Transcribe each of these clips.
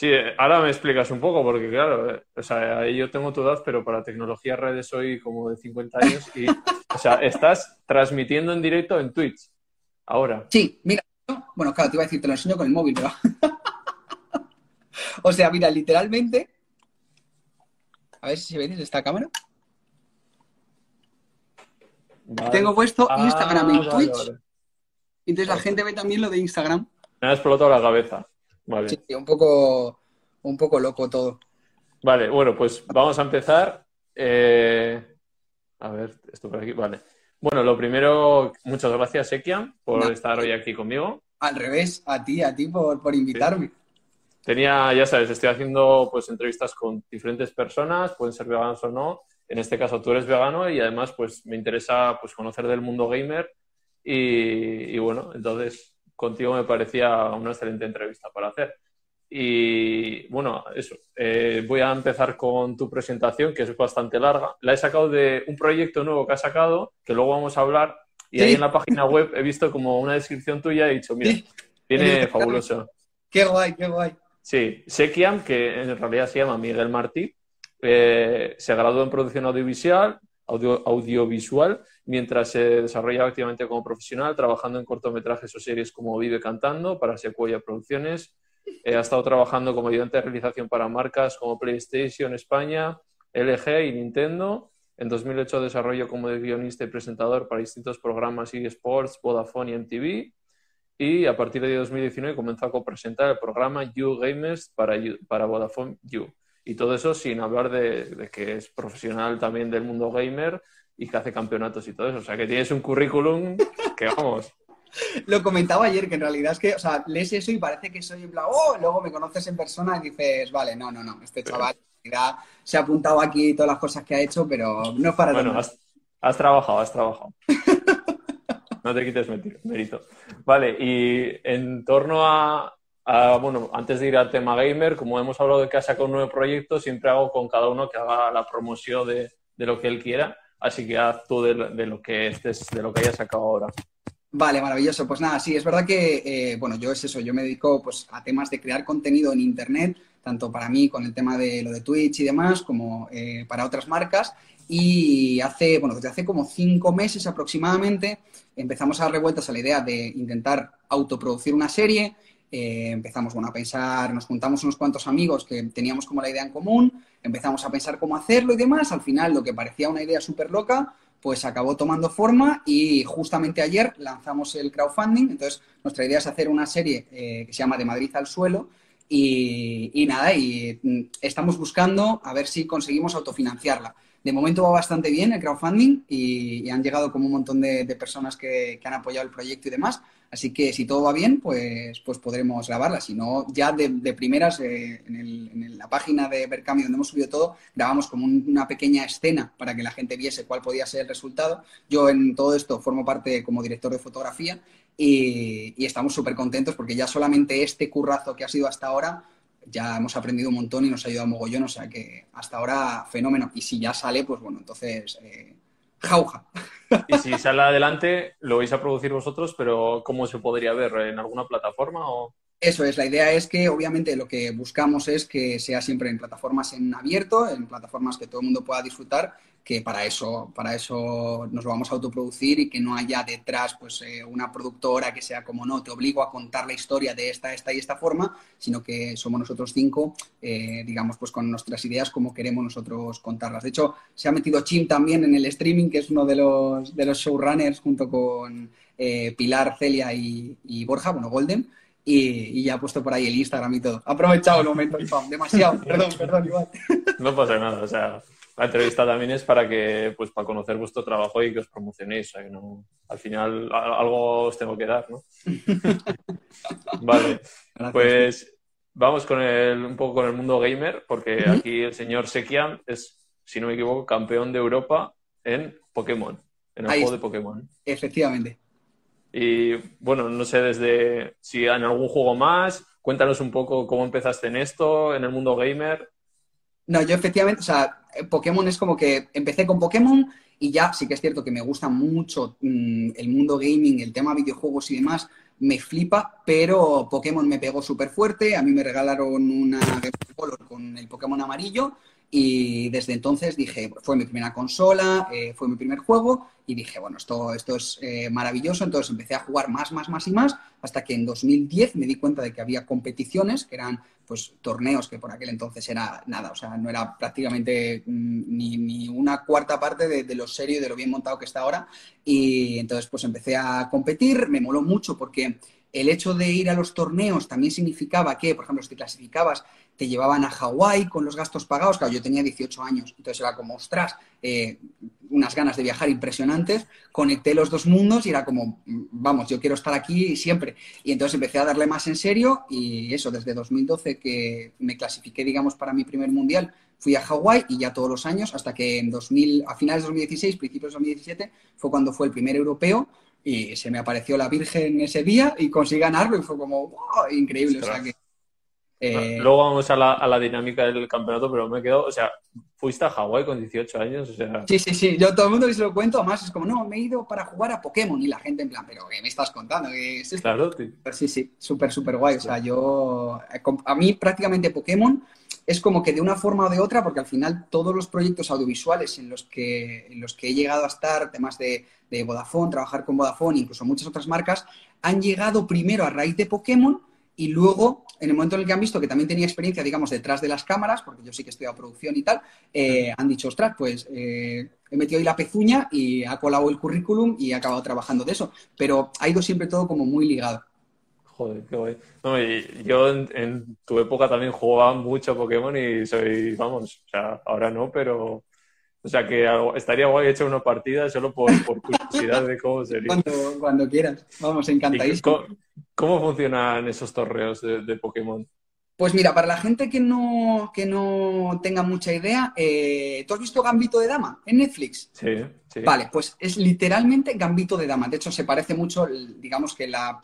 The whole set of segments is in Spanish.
Sí, ahora me explicas un poco, porque claro, o sea, yo tengo tu edad, pero para tecnología redes soy como de 50 años y, o sea, estás transmitiendo en directo en Twitch, ahora. Sí, mira, bueno, claro, te iba a decir, te lo enseño con el móvil, pero... O sea, mira, literalmente, a ver si se ve desde esta cámara. Vale. Tengo puesto Instagram en Twitch, vale. Entonces la gente ve también lo de Instagram. Me ha explotado la cabeza. Vale. Sí, un poco loco todo. Vale, bueno, pues vamos a empezar. A ver, esto por aquí, vale. Bueno, lo primero, muchas gracias, Sekiam, por estar hoy aquí conmigo. Al revés, a ti por invitarme. Sí. Tenía, ya sabes, estoy haciendo pues entrevistas con diferentes personas, pueden ser veganos o no. En este caso tú eres vegano y además pues me interesa pues conocer del mundo gamer y bueno, entonces... Contigo me parecía una excelente entrevista para hacer. Y bueno, eso. Voy a empezar con tu presentación, que es bastante larga. La he sacado de un proyecto nuevo que has sacado, que luego vamos a hablar. Y ¿sí? Ahí en la página web he visto como una descripción tuya y he dicho, mira, viene fabuloso. Qué guay, qué guay. Sí, Sekiam, que en realidad se llama Miguel Martí, se graduó en producción audiovisual. Mientras se desarrollaba activamente como profesional, trabajando en cortometrajes o series como Vive Cantando para Secuoya Producciones. Ha estado trabajando como ayudante de realización para marcas como PlayStation España, LG y Nintendo. En 2008 desarrolló como guionista y presentador para distintos programas eSports, Vodafone y MTV. Y a partir de 2019 comenzó a copresentar el programa You Gamers para Vodafone You. Y todo eso sin hablar de que es profesional también del mundo gamer y que hace campeonatos y todo eso. O sea, que tienes un currículum que vamos. Lo comentaba ayer, que en realidad es que, o sea, lees eso y parece que soy en plan, oh, luego me conoces en persona y dices, vale, no, este chaval ya se ha apuntado aquí todas las cosas que ha hecho, pero no es para nada. Bueno, has trabajado. No te quites mérito. Vale, y en torno a... bueno, antes de ir al tema gamer, como hemos hablado de que ha sacado un nuevo proyecto, siempre hago con cada uno que haga la promoción de lo que él quiera. Así que haz tú de lo que haya sacado ahora. Vale, maravilloso. Pues nada, sí, es verdad que, bueno, yo es eso. Yo me dedico pues, a temas de crear contenido en Internet, tanto para mí con el tema de lo de Twitch y demás, como para otras marcas. Y hace, bueno, desde hace como 5 meses aproximadamente empezamos a dar revueltas a la idea de intentar autoproducir una serie. Empezamos, bueno, a pensar, nos juntamos unos cuantos amigos que teníamos como la idea en común, empezamos a pensar cómo hacerlo y demás. Al final, lo que parecía una idea súper loca, pues acabó tomando forma y justamente ayer lanzamos el crowdfunding. Entonces, nuestra idea es hacer una serie que se llama De Madrid al Suelo y nada, y estamos buscando a ver si conseguimos autofinanciarla. De momento va bastante bien el crowdfunding y han llegado como un montón de personas que han apoyado el proyecto y demás. Así que si todo va bien, pues podremos grabarla. Si no, ya de primeras, en la página de Verkami, donde hemos subido todo, grabamos como una pequeña escena para que la gente viese cuál podía ser el resultado. Yo en todo esto formo parte como director de fotografía y estamos súper contentos porque ya solamente este currazo que ha sido hasta ahora ya hemos aprendido un montón y nos ha ayudado mogollón. O sea que hasta ahora, fenómeno. Y si ya sale, pues bueno, entonces... jauja. Y si sale adelante, lo vais a producir vosotros, pero ¿cómo se podría ver? ¿En alguna plataforma o...? Eso es, la idea es que obviamente lo que buscamos es que sea siempre en plataformas en abierto, en plataformas que todo el mundo pueda disfrutar, que para eso nos lo vamos a autoproducir y que no haya detrás pues una productora que sea como no, te obligo a contar la historia de esta y esta forma, sino que somos nosotros 5, digamos, pues con nuestras ideas como queremos nosotros contarlas. De hecho, se ha metido Chim también en el streaming, que es uno de los showrunners junto con Pilar, Celia y Borja, bueno, Golden. Y ya ha puesto por ahí el Instagram y todo. Ha aprovechado el momento del spam, demasiado. Perdón, igual. No pasa nada, o sea, la entrevista también es para que, pues, para conocer vuestro trabajo y que os promocionéis. O sea, que no, al final algo os tengo que dar, ¿no? Vale, gracias. Pues vamos con un poco con el mundo gamer, porque aquí el señor Sekiam es, si no me equivoco, campeón de Europa en Pokémon, en el juego de Pokémon. Efectivamente. Y bueno, no sé desde si en algún juego más, cuéntanos un poco cómo empezaste en esto, en el mundo gamer. No, yo efectivamente, o sea, Pokémon es como que empecé con Pokémon y ya sí que es cierto que me gusta mucho el mundo gaming, el tema videojuegos y demás me flipa, pero Pokémon me pegó súper fuerte. A mí me regalaron una Game of Color con el Pokémon amarillo y desde entonces dije, fue mi primera consola, fue mi primer juego y dije, bueno, esto es maravilloso. Entonces empecé a jugar más hasta que en 2010 me di cuenta de que había competiciones que eran pues torneos que por aquel entonces era nada, o sea, no era prácticamente ni una cuarta parte de lo serio y de lo bien montado que está ahora. Y entonces pues empecé a competir, me moló mucho porque el hecho de ir a los torneos también significaba que, por ejemplo, si te clasificabas, te llevaban a Hawái con los gastos pagados. Claro, yo tenía 18 años, entonces era como, ostras, unas ganas de viajar impresionantes. Conecté los dos mundos y era como, vamos, yo quiero estar aquí siempre. Y entonces empecé a darle más en serio y eso, desde 2012 que me clasifiqué, digamos, para mi primer mundial, fui a Hawái y ya todos los años, hasta que a finales de 2016, principios de 2017, fue cuando fue el primer europeo. Y se me apareció la Virgen ese día y conseguí ganarlo y fue como wow, increíble. O sea que, luego vamos a la dinámica del campeonato, pero me quedo, o sea, fuiste a Hawái con 18 años, o sea... Sí, yo todo el mundo se lo cuento, además es como, no, me he ido para jugar a Pokémon y la gente en plan, pero ¿qué me estás contando? ¿Qué es esto? Claro, tío. Pero sí, súper guay, o sea, yo... A mí prácticamente Pokémon es como que de una forma o de otra, porque al final todos los proyectos audiovisuales en los que he llegado a estar, temas de Vodafone, trabajar con Vodafone, incluso muchas otras marcas, han llegado primero a raíz de Pokémon y luego, en el momento en el que han visto que también tenía experiencia, digamos, detrás de las cámaras, porque yo sí que estoy a producción y tal, han dicho, ostras, pues he metido ahí la pezuña y ha colado el currículum y he acabado trabajando de eso. Pero ha ido siempre todo como muy ligado. Joder, qué guay. No, yo en tu época también jugaba mucho a Pokémon y soy, vamos, o sea, ahora no, pero... O sea, que estaría guay echar una partida solo por curiosidad de cómo sería. Cuando quieras. Vamos, encantadísimo. ¿Cómo funcionan esos torneos de Pokémon? Pues mira, para la gente que no tenga mucha idea, ¿tú has visto Gambito de Dama en Netflix? Sí. Vale, pues es literalmente Gambito de Dama. De hecho, se parece mucho, digamos que la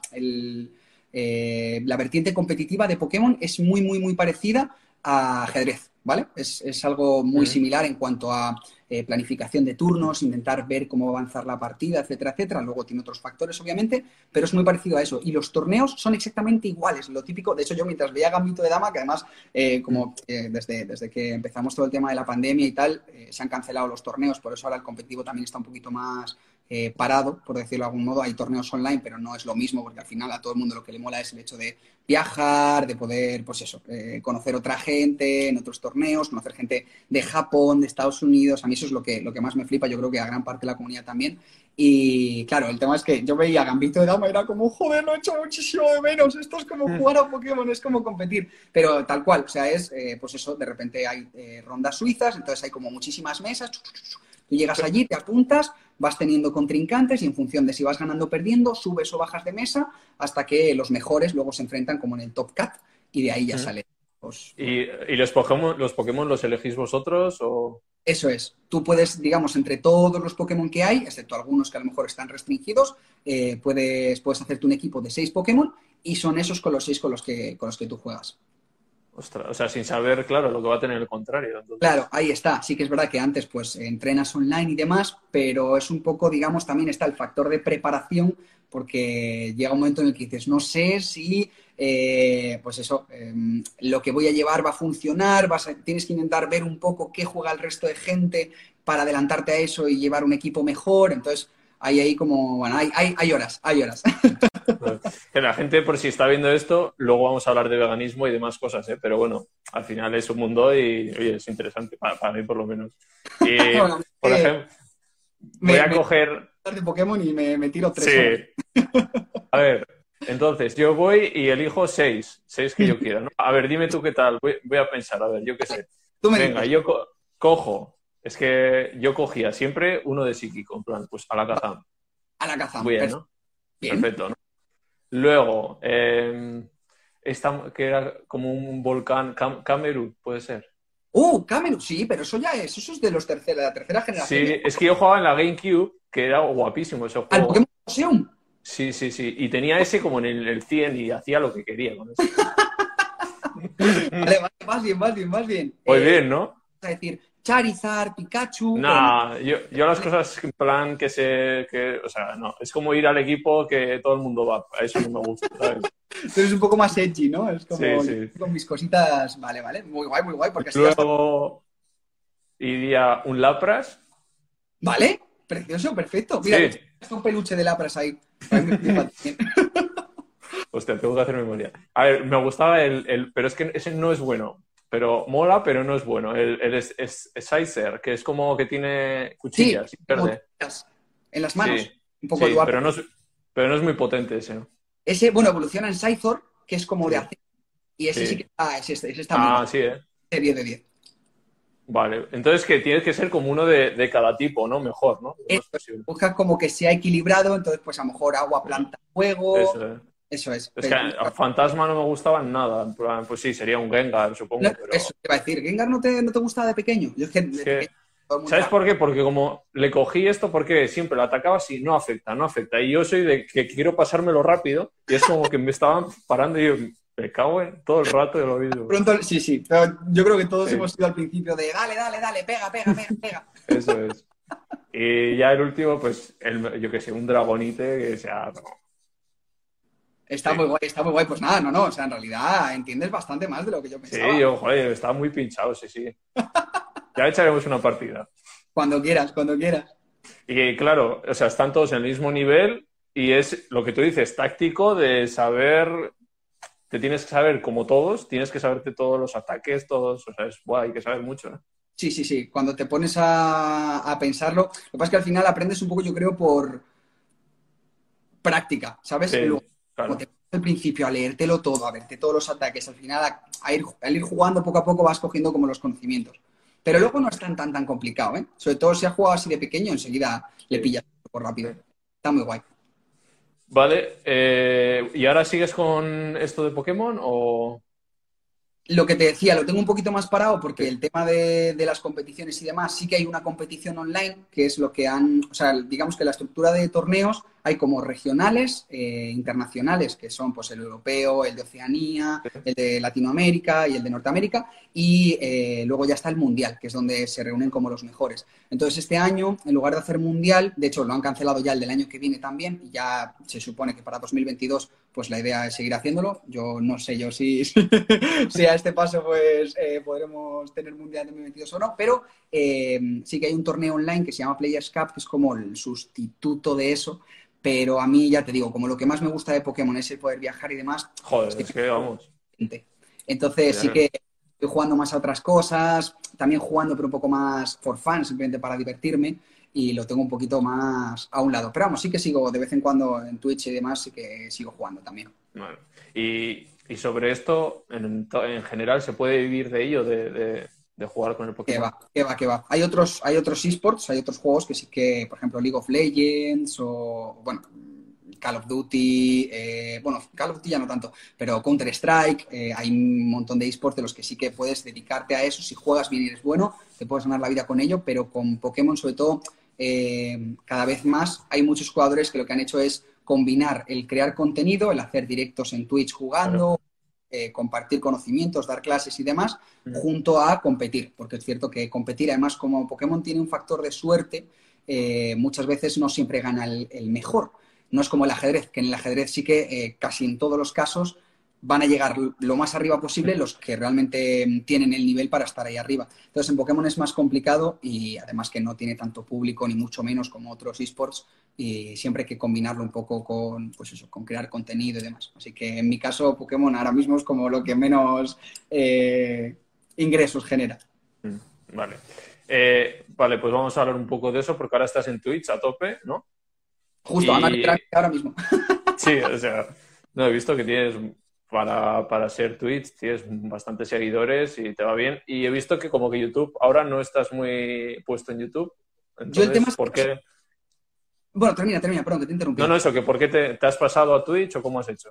vertiente competitiva de Pokémon es muy parecida a ajedrez, ¿vale? Es algo muy similar en cuanto a planificación de turnos, intentar ver cómo va a avanzar la partida, etcétera. Luego tiene otros factores, obviamente, pero es muy parecido a eso. Y los torneos son exactamente iguales. Lo típico, de hecho, yo mientras veía Gambito de Dama, que además, desde que empezamos todo el tema de la pandemia y tal, se han cancelado los torneos, por eso ahora el competitivo también está un poquito más... parado, por decirlo de algún modo. Hay torneos online, pero no es lo mismo, porque al final a todo el mundo lo que le mola es el hecho de viajar, de poder, pues eso, conocer otra gente en otros torneos, conocer gente de Japón, de Estados Unidos. A mí eso es lo que más me flipa, yo creo que a gran parte de la comunidad también. Y claro, el tema es que yo veía Gambito de Dama y era como, joder, lo he hecho muchísimo de menos, esto es como jugar a Pokémon, es como competir, pero tal cual, o sea, es, pues eso, de repente hay rondas suizas, entonces hay como muchísimas mesas, tú llegas allí, te apuntas, vas teniendo contrincantes y en función de si vas ganando o perdiendo, subes o bajas de mesa hasta que los mejores luego se enfrentan como en el Top Cat y de ahí ya sale. Pues, ¿Y los Pokémon los elegís vosotros o...? Eso es. Tú puedes, digamos, entre todos los Pokémon que hay, excepto algunos que a lo mejor están restringidos, puedes hacerte un equipo de 6 Pokémon y son esos con los 6 con los que tú juegas. Ostras, o sea, sin saber, claro, lo que va a tener el contrario. Entonces... Claro, ahí está. Sí que es verdad que antes, pues, entrenas online y demás, pero es un poco, digamos, también está el factor de preparación, porque llega un momento en el que dices, no sé si, pues eso, lo que voy a llevar va a funcionar, tienes que intentar ver un poco qué juega el resto de gente para adelantarte a eso y llevar un equipo mejor, entonces... Ahí como, bueno, hay horas. La gente, por si está viendo esto, luego vamos a hablar de veganismo y demás cosas, ¿eh? Pero bueno, al final es un mundo y oye, es interesante, para mí por lo menos. Y, bueno, por ejemplo, voy a coger... de Pokémon y me tiro 3 horas. A ver, entonces, yo voy y elijo 6 que yo quiera, ¿no? A ver, dime tú qué tal, voy a pensar, a ver, yo qué sé. Tú me Venga, dices. Yo cojo... Es que yo cogía siempre uno de psíquico, en plan, pues Alakazam. Bien, ¿no? Bien. Perfecto, ¿no? Luego, esta que era como un volcán, Camerún, puede ser. Camerún, sí, pero eso ya es, eso es de la tercera generación. Sí, es que yo jugaba en la GameCube, que era guapísimo ese juego. ¿Al Pokémon Museum? Sí, y tenía ese como en el 100 y hacía lo que quería con eso. Vale, más bien. Pues bien, ¿no? Es decir... Charizard, Pikachu... No, con... yo las cosas en plan que sé... Que, o sea, no, es como ir al equipo que todo el mundo va. A eso no me gusta, ¿sabes? Tú eres un poco más edgy, ¿no? Es como sí. Con mis cositas... Vale, vale. Muy guay, porque así... Luego hasta... iría un Lapras. Vale, precioso, perfecto. Mira, sí. Está un peluche de Lapras ahí. Hostia, tengo que hacer memoria. A ver, me gustaba el... Pero es que ese no es bueno. Pero mola, pero no es bueno. El Sizer, que es como que tiene cuchillas. Sí, verde. En las manos. Sí, un poco sí, pero no es muy potente ese. Ese, bueno, evoluciona en Scyther, que es como de acero. Y ese sí que... Ah, ese está muy bueno. Sí, De 10 de 10. Vale. Entonces que tienes que ser como uno de cada tipo, ¿no? Mejor, ¿no? Buscas como que sea equilibrado, entonces pues a lo mejor agua, planta, fuego... Eso es. Eso es. Es que a Fantasma no me gustaba nada. Pues sí, sería un Gengar, supongo. No, pero... Eso te iba a decir. ¿Gengar no te gustaba de pequeño? Yo es que de pequeño, ¿sabes por qué? Porque como le cogí esto, porque siempre lo atacaba así, no afecta. Y yo soy de que quiero pasármelo rápido y es como que me estaban parando y yo me cago en todo el rato de lo mismo. Pronto, sí. Pero yo creo que todos hemos sido al principio de dale, pega. Eso es. Y ya el último, pues, yo qué sé, un dragonite que sea... No. Está muy guay. Pues nada, o sea, en realidad entiendes bastante más de lo que yo pensaba. Sí, yo, joder, estaba muy pinchado, sí. Ya echaremos una partida. Cuando quieras. Y claro, o sea, están todos en el mismo nivel y es lo que tú dices, táctico de saber... Te tienes que saber como todos, tienes que saberte todos los ataques, todos, o sea, es guay, hay que saber mucho, ¿no? Sí. Cuando te pones a pensarlo, lo que pasa es que al final aprendes un poco, yo creo, por práctica, ¿sabes? Sí. Claro. Como te pones al principio a leértelo todo, a verte todos los ataques, al final al ir jugando poco a poco vas cogiendo como los conocimientos. Pero luego no es tan complicado, ¿eh? Sobre todo si has jugado así de pequeño, enseguida le pillas un poco rápido. Está muy guay. Vale. ¿Y ahora sigues con esto de Pokémon o...? Lo que te decía, lo tengo un poquito más parado porque el tema de las competiciones y demás, sí que hay una competición online, que es lo que han... O sea, digamos que la estructura de torneos hay como regionales, internacionales, que son pues el europeo, el de Oceanía, el de Latinoamérica y el de Norteamérica, y luego ya está el mundial, que es donde se reúnen como los mejores. Entonces este año, en lugar de hacer mundial, de hecho lo han cancelado ya el del año que viene también, y ya se supone que para 2022 pues la idea es seguir haciéndolo. Yo no sé yo si a este paso pues podremos tener mundial de 2022 o no, pero sí que hay un torneo online que se llama Players Cup, que es como el sustituto de eso. Pero a mí, ya te digo, como lo que más me gusta de Pokémon es el poder viajar y demás... Joder, es que vamos... Entonces sí que estoy jugando más a otras cosas, también jugando pero un poco más for fun, simplemente para divertirme, y lo tengo un poquito más a un lado. Pero vamos, sí que sigo de vez en cuando en Twitch y demás, sí que sigo jugando también. Bueno, y sobre esto, en general, ¿se puede vivir de ello, de jugar con el Pokémon? Que va. Hay otros esports, hay otros juegos que sí que, por ejemplo, League of Legends o, bueno, Call of Duty, Call of Duty ya no tanto, pero Counter-Strike, hay un montón de esports de los que sí que puedes dedicarte a eso. Si juegas bien y eres bueno, te puedes ganar la vida con ello, pero con Pokémon, sobre todo, cada vez más hay muchos jugadores que lo que han hecho es combinar el crear contenido, el hacer directos en Twitch jugando... Claro. Compartir conocimientos, dar clases y demás, junto a competir, porque es cierto que competir, además, como Pokémon tiene un factor de suerte, muchas veces no siempre gana el mejor. No es como el ajedrez, que en el ajedrez sí que casi en todos los casos van a llegar lo más arriba posible los que realmente tienen el nivel para estar ahí arriba. Entonces, en Pokémon es más complicado y además que no tiene tanto público, ni mucho menos como otros esports, y siempre hay que combinarlo un poco con, pues eso, con crear contenido y demás. Así que en mi caso Pokémon ahora mismo es como lo que menos ingresos genera. Vale. Vale, pues vamos a hablar un poco de eso porque ahora estás en Twitch a tope, ¿no? Justo, ahora mismo. Sí, o sea, no he visto que tienes, para ser Twitch, tienes bastantes seguidores y te va bien. Y he visto que como que YouTube, ahora no estás muy puesto en YouTube. Entonces, yo el tema es... ¿por qué? Bueno, termina, perdón, que te interrumpí. No, eso, que ¿por qué te has pasado a Twitch o cómo has hecho?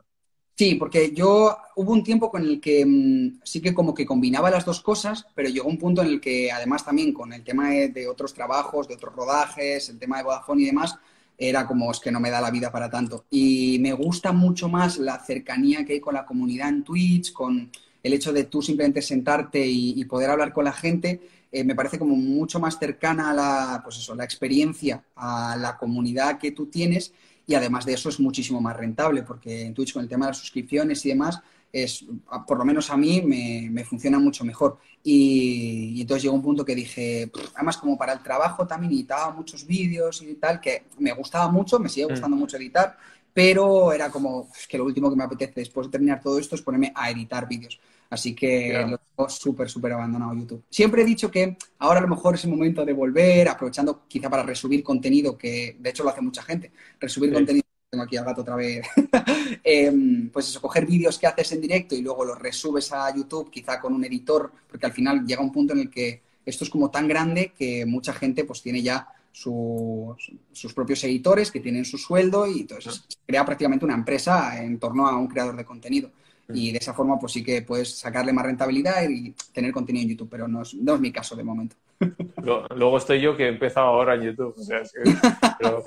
Sí, porque yo hubo un tiempo con el que sí que como que combinaba las dos cosas, pero llegó un punto en el que además también con el tema de otros trabajos, de otros rodajes, el tema de Vodafone y demás, era como es que no me da la vida para tanto. Y me gusta mucho más la cercanía que hay con la comunidad en Twitch, con el hecho de tú simplemente sentarte y poder hablar con la gente... me parece como mucho más cercana a la, pues eso, la experiencia, a la comunidad que tú tienes, y además de eso es muchísimo más rentable, porque en Twitch con el tema de las suscripciones y demás, es, por lo menos a mí me funciona mucho mejor. Y entonces llegó un punto que dije, además como para el trabajo también editaba muchos vídeos y tal, que me gustaba mucho, me sigue gustando mucho editar, pero era como, es que lo último que me apetece después de terminar todo esto es ponerme a editar vídeos. Así que lo tengo súper, súper abandonado YouTube. Siempre he dicho que ahora a lo mejor es el momento de volver, aprovechando quizá para resubir contenido, que de hecho lo hace mucha gente, resubir contenido. Tengo aquí al gato otra vez. Pues eso, coger vídeos que haces en directo y luego los resubes a YouTube, quizá con un editor, porque al final llega un punto en el que esto es como tan grande que mucha gente pues tiene ya sus propios editores que tienen su sueldo, y entonces se crea prácticamente una empresa en torno a un creador de contenido. Y de esa forma pues sí que puedes sacarle más rentabilidad y tener contenido en YouTube, pero no es mi caso de momento. Luego estoy yo que he empezado ahora en YouTube, o sea, es que, pero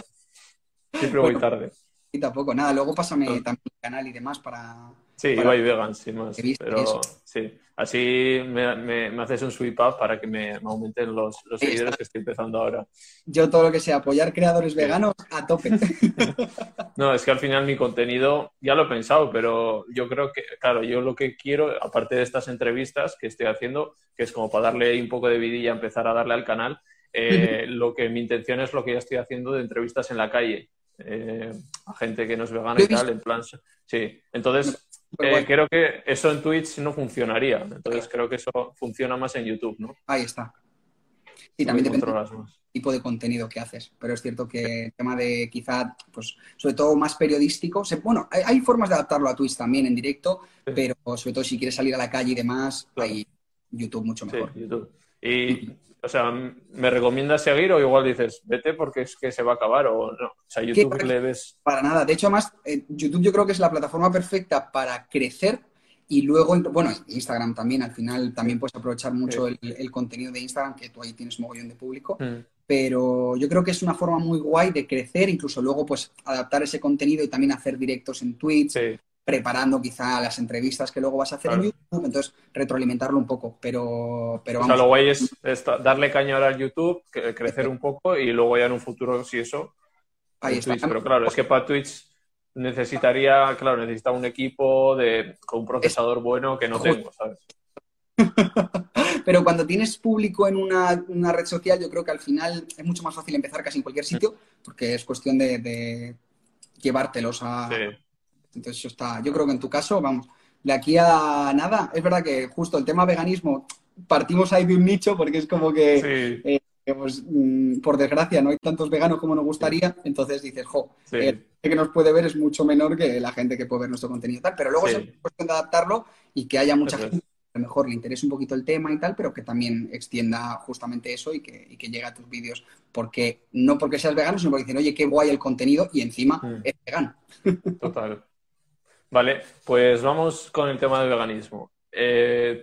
siempre voy tarde. Y tampoco, nada, luego pásame también el canal y demás para... Sí, para... Vive Vegan, sin más, pero sí, así me haces un sweep up para que me aumenten los seguidores que estoy empezando ahora. Yo todo lo que sea apoyar creadores veganos, a tope. No, es que al final mi contenido, ya lo he pensado, pero yo creo que, claro, yo lo que quiero, aparte de estas entrevistas que estoy haciendo, que es como para darle un poco de vidilla, empezar a darle al canal, lo que mi intención es lo que ya estoy haciendo de entrevistas en la calle. A gente que no es vegana y tal, en plan... Sí, entonces creo que eso en Twitch no funcionaría. Entonces creo que eso funciona más en YouTube, ¿no? Ahí está. Y también depende del tipo de contenido que haces. Pero es cierto que el tema de quizá, pues, sobre todo más periodístico... Bueno, hay formas de adaptarlo a Twitch también en directo, pero sobre todo si quieres salir a la calle y demás, hay YouTube mucho mejor. Sí, YouTube. Y... O sea, ¿me recomiendas seguir o igual dices, vete porque es que se va a acabar o no? O sea, YouTube le ves... Para nada. De hecho, además, YouTube yo creo que es la plataforma perfecta para crecer y luego, bueno, Instagram también. Al final también puedes aprovechar mucho el contenido de Instagram, que tú ahí tienes mogollón de público. Pero yo creo que es una forma muy guay de crecer, incluso luego pues adaptar ese contenido y también hacer directos en Twitch. Preparando quizá las entrevistas que luego vas a hacer en YouTube, entonces retroalimentarlo un poco, pero vamos. O sea, lo guay es darle caña ahora al YouTube, crecer un poco y luego ya en un futuro, si eso, ahí está. Twitch. Pero claro, es que para Twitch necesita un equipo con un procesador bueno que no tengo, ¿sabes? Pero cuando tienes público en una red social, yo creo que al final es mucho más fácil empezar casi en cualquier sitio, porque es cuestión de llevártelos a... Entonces eso está, yo creo que en tu caso, vamos, de aquí a nada, es verdad que justo el tema veganismo, partimos ahí de un nicho porque es como que, pues, por desgracia, no hay tantos veganos como nos gustaría, entonces dices, la gente que nos puede ver es mucho menor que la gente que puede ver nuestro contenido y tal, pero luego es cuestión de adaptarlo y que haya mucha gente que a lo mejor le interese un poquito el tema y tal, pero que también extienda justamente eso y que llegue a tus vídeos, porque no porque seas vegano, sino porque dicen, oye, qué guay el contenido y encima es vegano. Total. Vale, pues vamos con el tema del veganismo.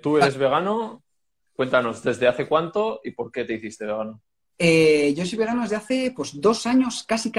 Tú eres vegano, cuéntanos, ¿desde hace cuánto y por qué te hiciste vegano? Yo soy vegano desde hace pues 2 años, casi.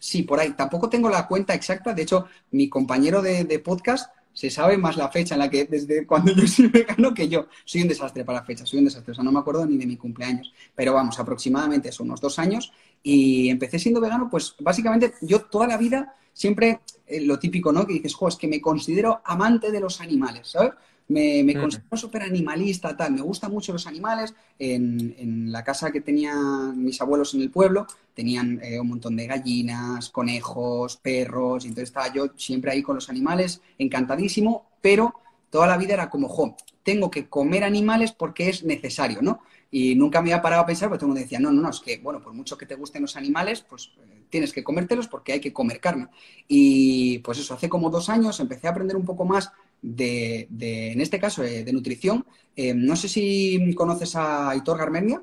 Sí, por ahí. Tampoco tengo la cuenta exacta. De hecho, mi compañero de podcast se sabe más la fecha en la que, desde cuando yo soy vegano que yo. Soy un desastre para fechas, O sea, no me acuerdo ni de mi cumpleaños. Pero vamos, aproximadamente son unos 2 años. Y empecé siendo vegano, pues básicamente yo toda la vida... Siempre lo típico, ¿no? Que dices, es que me considero amante de los animales, ¿sabes? Me considero súper animalista, tal. Me gustan mucho los animales. En la casa que tenían mis abuelos en el pueblo, tenían un montón de gallinas, conejos, perros. Y entonces estaba yo siempre ahí con los animales, encantadísimo. Pero toda la vida era como, tengo que comer animales porque es necesario, ¿no? Y nunca me había parado a pensar, porque todo el mundo decía, no, es que, bueno, por mucho que te gusten los animales, pues tienes que comértelos porque hay que comer carne. Y pues eso, hace como 2 años empecé a aprender un poco más de en este caso, de nutrición. No sé si conoces a Aitor Garmendia.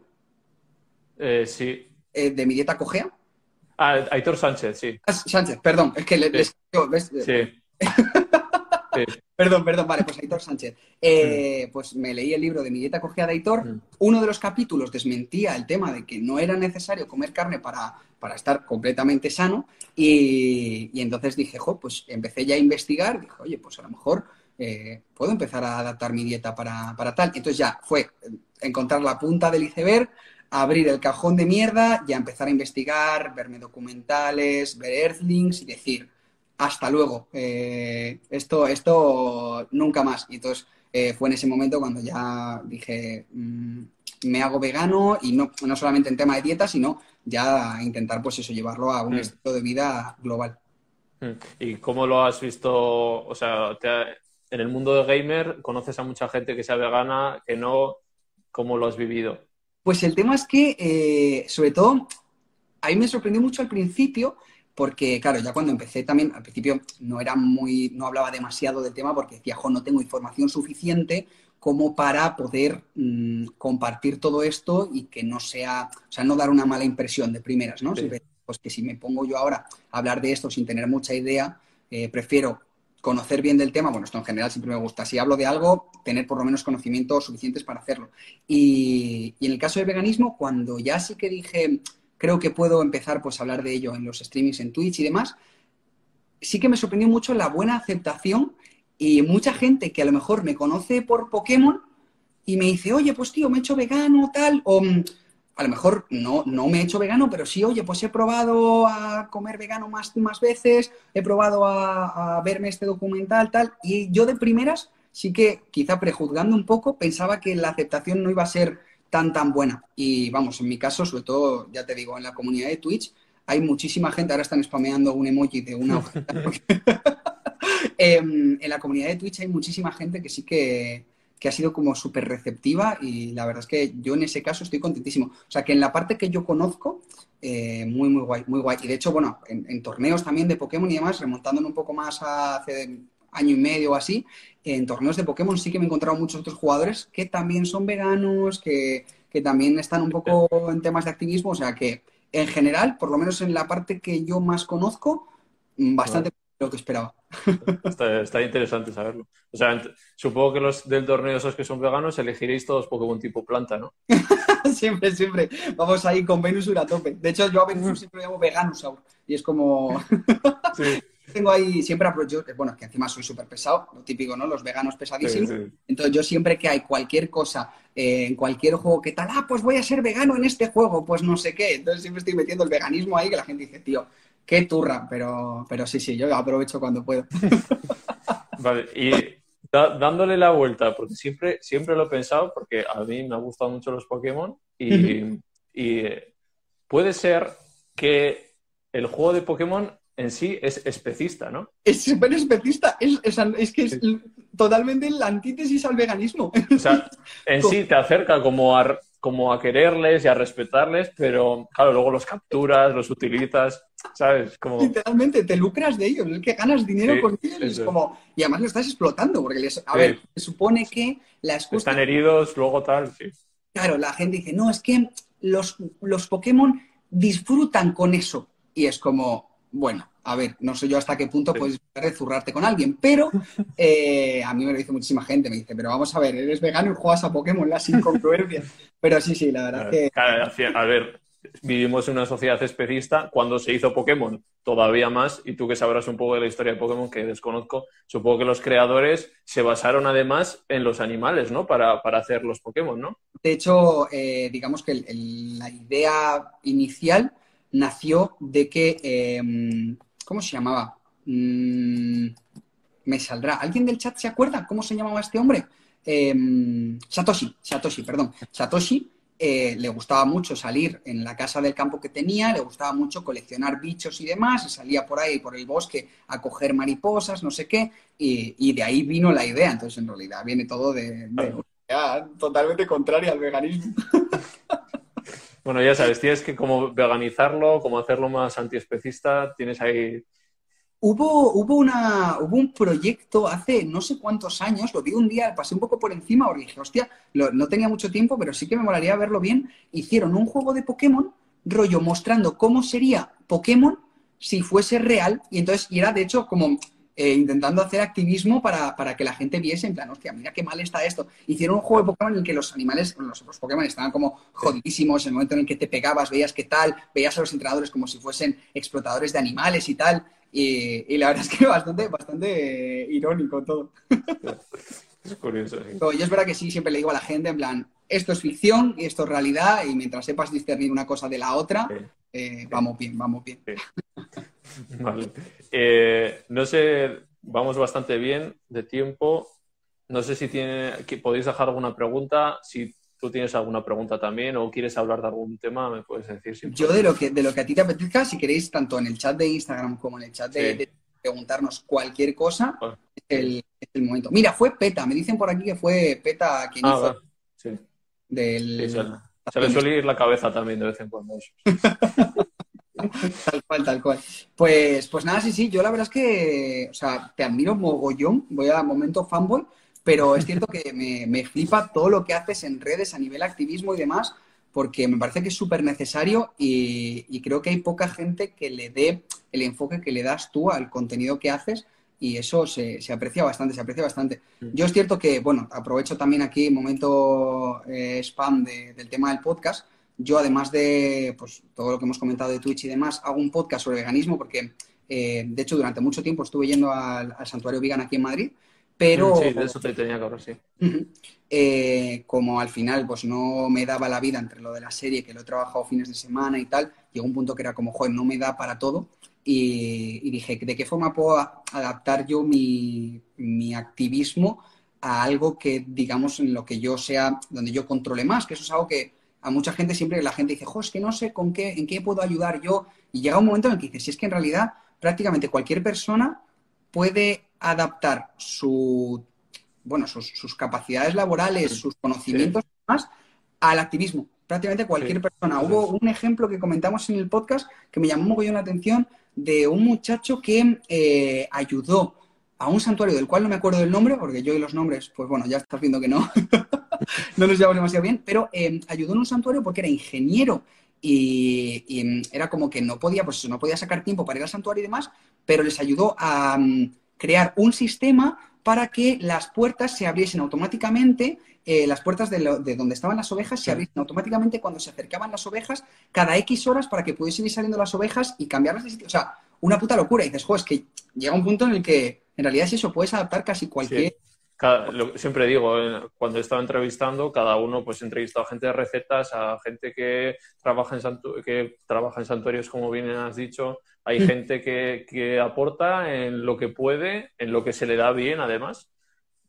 Sí. De Mi Dieta Corregida. Ah, Aitor Sánchez, sí. Ah, Sánchez, perdón, es que les... ¿Ves? Sí. Perdón, vale, pues Aitor Sánchez. Pues me leí el libro de Mi Dieta Corregida de Aitor. Uno de los capítulos desmentía el tema de que no era necesario comer carne para estar completamente sano. Y entonces dije, pues empecé ya a investigar. Dije, oye, pues a lo mejor ¿puedo empezar a adaptar mi dieta para tal? Entonces ya fue encontrar la punta del iceberg, abrir el cajón de mierda y a empezar a investigar, verme documentales, ver Earthlings y decir, hasta luego, esto nunca más. Y entonces fue en ese momento cuando ya dije, me hago vegano, y no solamente en tema de dieta, sino ya intentar, pues eso, llevarlo a un estilo de vida global. ¿Y cómo lo has visto? O sea, en el mundo de gamer, ¿conoces a mucha gente que sea vegana, que no? ¿Cómo lo has vivido? Pues el tema es que, sobre todo, a mí me sorprendió mucho al principio, porque, claro, ya cuando empecé también, al principio no hablaba demasiado del tema porque decía, jo, no tengo información suficiente como para poder compartir todo esto y que no sea, o sea, no dar una mala impresión de primeras, ¿no? Sí. Pues que si me pongo yo ahora a hablar de esto sin tener mucha idea, prefiero conocer bien del tema. Bueno, esto en general siempre me gusta. Si hablo de algo, tener por lo menos conocimientos suficientes para hacerlo. Y en el caso del veganismo, cuando ya sí que dije, creo que puedo empezar pues a hablar de ello en los streamings, en Twitch y demás, sí que me sorprendió mucho la buena aceptación y mucha gente que a lo mejor me conoce por Pokémon y me dice, oye, pues tío, me he hecho vegano, tal, o a lo mejor no me he hecho vegano, pero sí, oye, pues he probado a comer vegano más veces, he probado a verme este documental, tal. Y yo de primeras sí que, quizá prejuzgando un poco, pensaba que la aceptación no iba a ser tan buena. Y vamos, en mi caso, sobre todo, ya te digo, en la comunidad de Twitch, hay muchísima gente, ahora están spameando un emoji de una hojita. En la comunidad de Twitch hay muchísima gente que sí que ha sido como súper receptiva, y la verdad es que yo en ese caso estoy contentísimo. O sea, que en la parte que yo conozco, muy, muy guay, muy guay. Y de hecho, bueno, en torneos también de Pokémon y demás, remontándonos un poco más a hace año y medio o así, en torneos de Pokémon sí que me he encontrado muchos otros jugadores que también son veganos, que también están un poco en temas de activismo. O sea, que en general, por lo menos en la parte que yo más conozco, bastante lo que esperaba. Está interesante saberlo. O sea, supongo que los del torneo, esos que son veganos, elegiréis todos Pokémon tipo planta, ¿no? siempre. Vamos ahí con Venusur a tope. De hecho, yo a Venusur siempre lo llamo Veganusaur. Y es como... Sí. Tengo ahí siempre aprovecho, bueno, que encima soy súper pesado, lo típico, ¿no? Los veganos pesadísimos. Sí, sí. Entonces yo siempre que hay cualquier cosa, en cualquier juego que tal, ah, pues voy a ser vegano en este juego, pues no sé qué. Entonces siempre estoy metiendo el veganismo ahí, que la gente dice, tío, qué turra, pero sí, yo aprovecho cuando puedo. Vale, y dándole la vuelta, porque siempre lo he pensado, porque a mí me han gustado mucho los Pokémon, y puede ser que el juego de Pokémon en sí es especista, ¿no? Es súper especista, es que es totalmente la antítesis al veganismo. O sea, en sí te acerca como a quererles y a respetarles, pero claro, luego los capturas, los utilizas, ¿sabes? Como... Literalmente, te lucras de ellos, es que ganas dinero con ellos. Eso. Y además lo estás explotando, porque a ver, se supone que la excusa... Están heridos, luego tal, sí. Claro, la gente dice, no, es que los Pokémon disfrutan con eso. Y es como, bueno, a ver, no sé yo hasta qué punto puedes zurrarte con alguien, pero a mí me lo dice muchísima gente, me dice, pero vamos a ver, eres vegano y juegas a Pokémon, las incongruencias. Pero sí, la verdad es que... A ver, vivimos en una sociedad especista cuando se hizo Pokémon, todavía más, y tú que sabrás un poco de la historia de Pokémon, que desconozco, supongo que los creadores se basaron además en los animales, ¿no? Para hacer los Pokémon, ¿no? De hecho, digamos que la idea inicial nació de que... ¿Cómo se llamaba? Me saldrá. ¿Alguien del chat se acuerda cómo se llamaba este hombre? Satoshi, perdón. Satoshi le gustaba mucho salir en la casa del campo que tenía, le gustaba mucho coleccionar bichos y demás, y salía por ahí, por el bosque, a coger mariposas, no sé qué, y de ahí vino la idea. Entonces, en realidad, viene todo de una idea totalmente contraria al veganismo. Bueno, ya sabes, tienes que como veganizarlo, como hacerlo más antiespecista, tienes ahí... Hubo un proyecto hace no sé cuántos años, lo vi un día, pasé un poco por encima, porque dije, hostia, no tenía mucho tiempo, pero sí que me molaría verlo bien. Hicieron un juego de Pokémon, rollo, mostrando cómo sería Pokémon si fuese real, y era de hecho como... intentando hacer activismo para que la gente viese, en plan, hostia, mira qué mal está esto. Hicieron un juego de Pokémon en el que los animales, los Pokémon estaban como jodidísimos, en el momento en el que te pegabas, veías qué tal, veías a los entrenadores como si fuesen explotadores de animales y tal, Y la verdad es que bastante, bastante irónico todo. Es curioso. ¿Sí? Pero yo es verdad que sí, siempre le digo a la gente, en plan, esto es ficción y esto es realidad, y mientras sepas discernir una cosa de la otra, sí. Vamos bien, vamos bien. Sí. Vale. No sé, vamos bastante bien de tiempo. No sé si podéis dejar alguna pregunta. Si tú tienes alguna pregunta también o quieres hablar de algún tema, me puedes decir. Sin problema. Yo de lo que a ti te apetezca, si queréis, tanto en el chat de Instagram como en el chat de preguntarnos cualquier cosa, bueno, es el momento. Mira, fue PETA. Me dicen por aquí que fue PETA quien hizo. Bueno. Sí. Sí, se le suele ir la cabeza también de vez en cuando. Tal cual, tal cual. Pues nada, sí, yo la verdad es que, o sea, te admiro mogollón. Voy a momento fanboy. Pero es cierto que me flipa todo lo que haces en redes a nivel activismo y demás, porque me parece que es súper necesario y creo que hay poca gente que le dé el enfoque que le das tú al contenido que haces y eso se aprecia bastante, se aprecia bastante. Yo es cierto que, bueno, aprovecho también aquí momento spam del tema del podcast. Yo además de pues, todo lo que hemos comentado de Twitch y demás, hago un podcast sobre veganismo porque, de hecho, durante mucho tiempo estuve yendo al Santuario Vegan aquí en Madrid. Pero, sí, de eso te tenía que hablar, sí. Como al final pues no me daba la vida entre lo de la serie, que lo he trabajado fines de semana y tal, llegó un punto que era como, joder, no me da para todo. Y dije, ¿de qué forma puedo adaptar yo mi activismo a algo que, digamos, en lo que yo sea, donde yo controle más? Que eso es algo que a mucha gente siempre la gente dice, jo, es que no sé en qué puedo ayudar yo. Y llega un momento en el que dices, si es que en realidad prácticamente cualquier persona puede adaptar sus capacidades laborales, sus conocimientos más al activismo. Prácticamente cualquier persona. Hubo un ejemplo que comentamos en el podcast que me llamó mogollón la atención de un muchacho que ayudó a un santuario del cual no me acuerdo del nombre, porque yo y los nombres, pues bueno, ya estás viendo que no, no nos llevamos demasiado bien, pero ayudó en un santuario porque era ingeniero. Y era como que no podía sacar tiempo para ir al santuario y demás, pero les ayudó a crear un sistema para que las puertas se abriesen automáticamente, las puertas de donde estaban las ovejas se abriesen automáticamente cuando se acercaban las ovejas cada X horas para que pudiesen ir saliendo las ovejas y cambiarlas de sitio. O sea, una puta locura. Y dices, jo, es que llega un punto en el que en realidad es eso, puedes adaptar casi cualquier... Sí. Siempre digo, cuando estaba entrevistando, cada uno pues entrevistó a gente de recetas, a gente que trabaja en santuarios, como bien has dicho. Hay gente que aporta en lo que puede, en lo que se le da bien, además.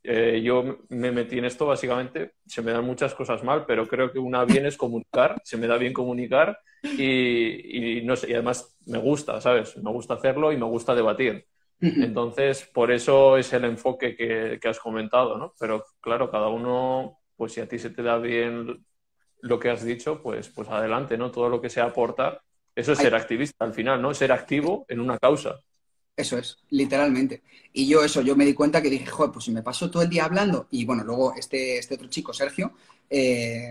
Yo me metí en esto, básicamente. Se me dan muchas cosas mal, pero creo que una bien es comunicar. Se me da bien comunicar y no sé, y además me gusta, ¿sabes? Me gusta hacerlo y me gusta debatir. Entonces, por eso es el enfoque que has comentado, ¿no? Pero claro, cada uno, pues si a ti se te da bien lo que has dicho, pues adelante, ¿no? Todo lo que sea aportar, eso es ser activista al final, ¿no? Ser activo en una causa. Eso es, literalmente. Y yo me di cuenta que dije, joder, pues si me paso todo el día hablando, y bueno, luego este otro chico, Sergio,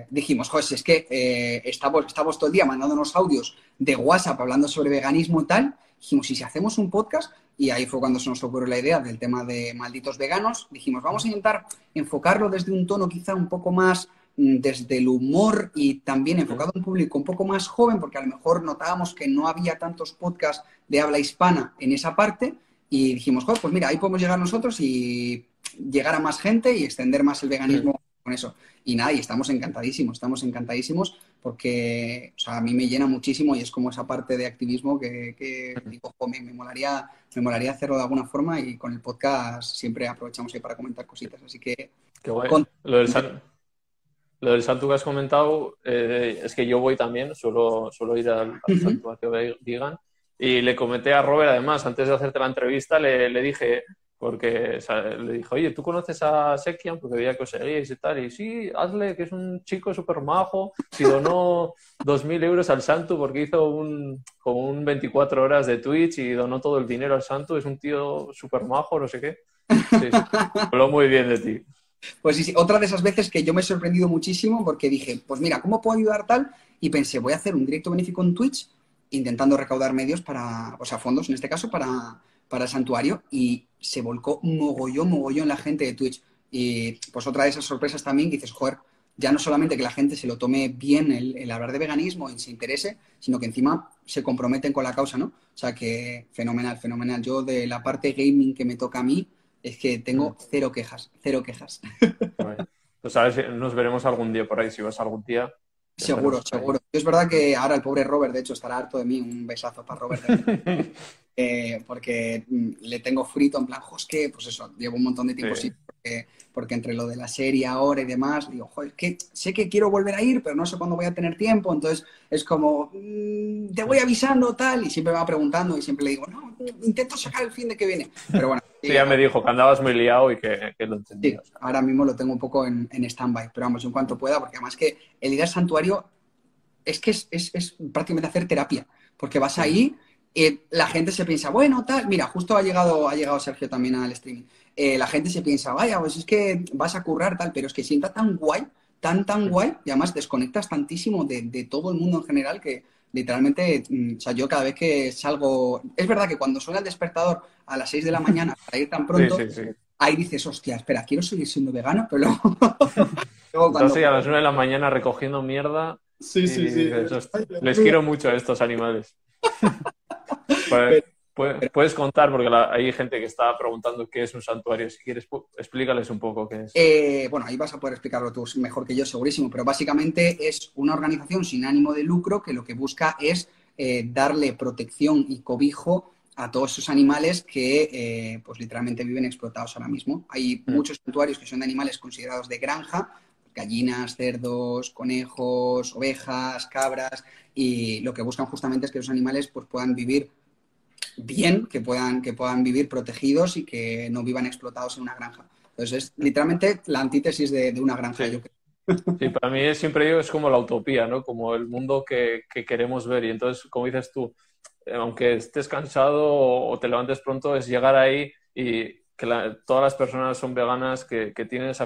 dijimos, joder, si es que estamos todo el día mandándonos audios de WhatsApp hablando sobre veganismo y tal, dijimos, ¿y si hacemos un podcast? Y ahí fue cuando se nos ocurrió la idea del tema de malditos veganos. Dijimos, vamos a intentar enfocarlo desde un tono quizá un poco más desde el humor y también enfocado a un público un poco más joven, porque a lo mejor notábamos que no había tantos podcasts de habla hispana en esa parte y dijimos, joder, pues mira, ahí podemos llegar nosotros y llegar a más gente y extender más el veganismo con eso. Y nada, y estamos encantadísimos porque, o sea, a mí me llena muchísimo y es como esa parte de activismo que digo, me molaría hacerlo de alguna forma y con el podcast siempre aprovechamos ahí para comentar cositas, así que... Qué guay. Lo del santu que has comentado, es que yo voy también, suelo ir al santuario vegan y le comenté a Robert, además, antes de hacerte la entrevista, le dije... Porque o sea, le dijo, oye, ¿tú conoces a Sekiam? Porque veía que os seguíais y tal. Y sí, hazle, que es un chico súper majo. Si donó 2.000 euros al Santu porque hizo como un 24 horas de Twitch y donó todo el dinero al Santu. Es un tío súper majo, no sé qué. Sí, habló muy bien de ti. Pues sí, otra de esas veces que yo me he sorprendido muchísimo porque dije, pues mira, ¿cómo puedo ayudar tal? Y pensé, voy a hacer un directo benéfico en Twitch intentando recaudar medios para, o sea, fondos en este caso, para el santuario y se volcó mogollón la gente de Twitch. Y pues otra de esas sorpresas también que dices, joder, ya no solamente que la gente se lo tome bien el hablar de veganismo y se interese, sino que encima se comprometen con la causa, ¿no? O sea que fenomenal, fenomenal. Yo de la parte gaming que me toca a mí es que tengo cero quejas, cero quejas. Bueno, pues a ver si nos veremos algún día por ahí, si vas algún día. Seguro, seguro. Yo es verdad que ahora el pobre Robert, de hecho, estará harto de mí. Un besazo para Robert. Porque le tengo frito en plan, es que, pues eso, llevo un montón de tiempo sí. Porque entre lo de la serie ahora y demás, digo, joder, que sé que quiero volver a ir, pero no sé cuándo voy a tener tiempo. Entonces es como, te voy avisando, tal, y siempre me va preguntando y siempre le digo, no, intento sacar el fin de que viene. Pero bueno. Sí, ya me dijo que andabas muy liado y que lo entendí. Sí, ahora mismo lo tengo un poco en stand-by, pero vamos, en cuanto pueda, porque además que el ir al santuario es que es prácticamente hacer terapia, porque vas ahí y la gente se piensa, bueno, tal, mira, justo ha llegado Sergio también al streaming, la gente se piensa, vaya, pues es que vas a currar, tal, pero es que sienta tan guay, tan guay, y además desconectas tantísimo de todo el mundo en general que... Literalmente, o sea, yo cada vez que salgo... Es verdad que cuando suena el despertador a las 6 de la mañana para ir tan pronto, ahí dices, hostia, espera, quiero seguir siendo vegano, pero luego... Luego cuando... Entonces, a las 9 de la mañana recogiendo mierda... Sí. Dices, les quiero mucho a estos animales. Puedes contar, porque hay gente que está preguntando qué es un santuario. Si quieres, explícales un poco qué es. Bueno, ahí vas a poder explicarlo tú mejor que yo, segurísimo. Pero básicamente es una organización sin ánimo de lucro que lo que busca es darle protección y cobijo a todos esos animales que pues literalmente viven explotados ahora mismo. Hay muchos santuarios que son de animales considerados de granja, gallinas, cerdos, conejos, ovejas, cabras, y lo que buscan justamente es que los animales pues, puedan vivir bien, que puedan vivir protegidos y que no vivan explotados en una granja. Entonces es literalmente la antítesis de una granja, yo creo. Sí, para mí siempre digo, es como la utopía, ¿no? Como el mundo que queremos ver. Y entonces, como dices tú, aunque estés cansado o te levantes pronto, es llegar ahí y que todas las personas son veganas, que tienen esa